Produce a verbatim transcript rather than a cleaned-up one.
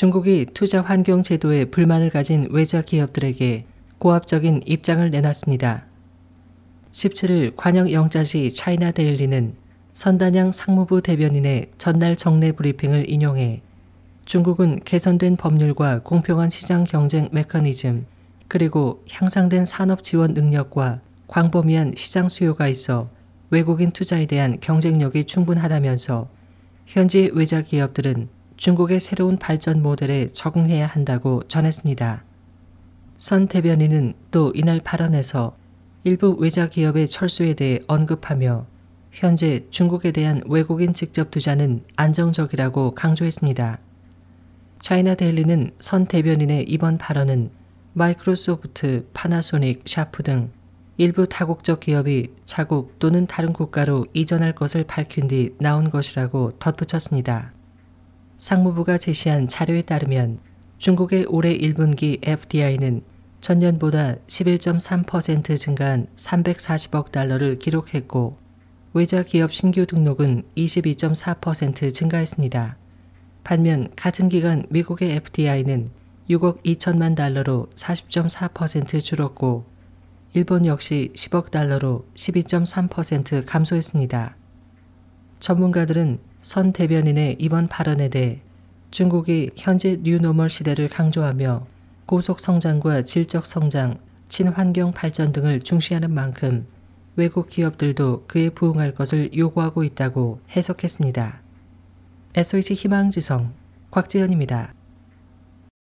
중국이 투자 환경 제도에 불만을 가진 외자 기업들에게 고압적인 입장을 내놨습니다. 십칠일 관영영자시 차이나데일리는 선단양 상무부 대변인의 전날 정례 브리핑을 인용해 중국은 개선된 법률과 공평한 시장 경쟁 메커니즘 그리고 향상된 산업 지원 능력과 광범위한 시장 수요가 있어 외국인 투자에 대한 경쟁력이 충분하다면서 현지 외자 기업들은 중국의 새로운 발전 모델에 적응해야 한다고 전했습니다. 선 대변인은 또 이날 발언에서 일부 외자 기업의 철수에 대해 언급하며 현재 중국에 대한 외국인 직접 투자는 안정적이라고 강조했습니다. 차이나데일리는 선 대변인의 이번 발언은 마이크로소프트, 파나소닉, 샤프 등 일부 타국적 기업이 자국 또는 다른 국가로 이전할 것을 밝힌 뒤 나온 것이라고 덧붙였습니다. 상무부가 제시한 자료에 따르면 중국의 올해 일 분기 에프디아이는 전년보다 십일 점 삼 퍼센트 증가한 삼백사십억 달러를 기록했고 외자 기업 신규 등록은 이십이 점 사 퍼센트 증가했습니다. 반면 같은 기간 미국의 에프디아이는 육억 이천만 달러로 사십 점 사 퍼센트 줄었고 일본 역시 십억 달러로 십이 점 삼 퍼센트 감소했습니다. 전문가들은 선 대변인의 이번 발언에 대해 중국이 현재 뉴노멀 시대를 강조하며 고속 성장과 질적 성장, 친환경 발전 등을 중시하는 만큼 외국 기업들도 그에 부응할 것을 요구하고 있다고 해석했습니다. 에스오에이치 희망지성 곽지연입니다.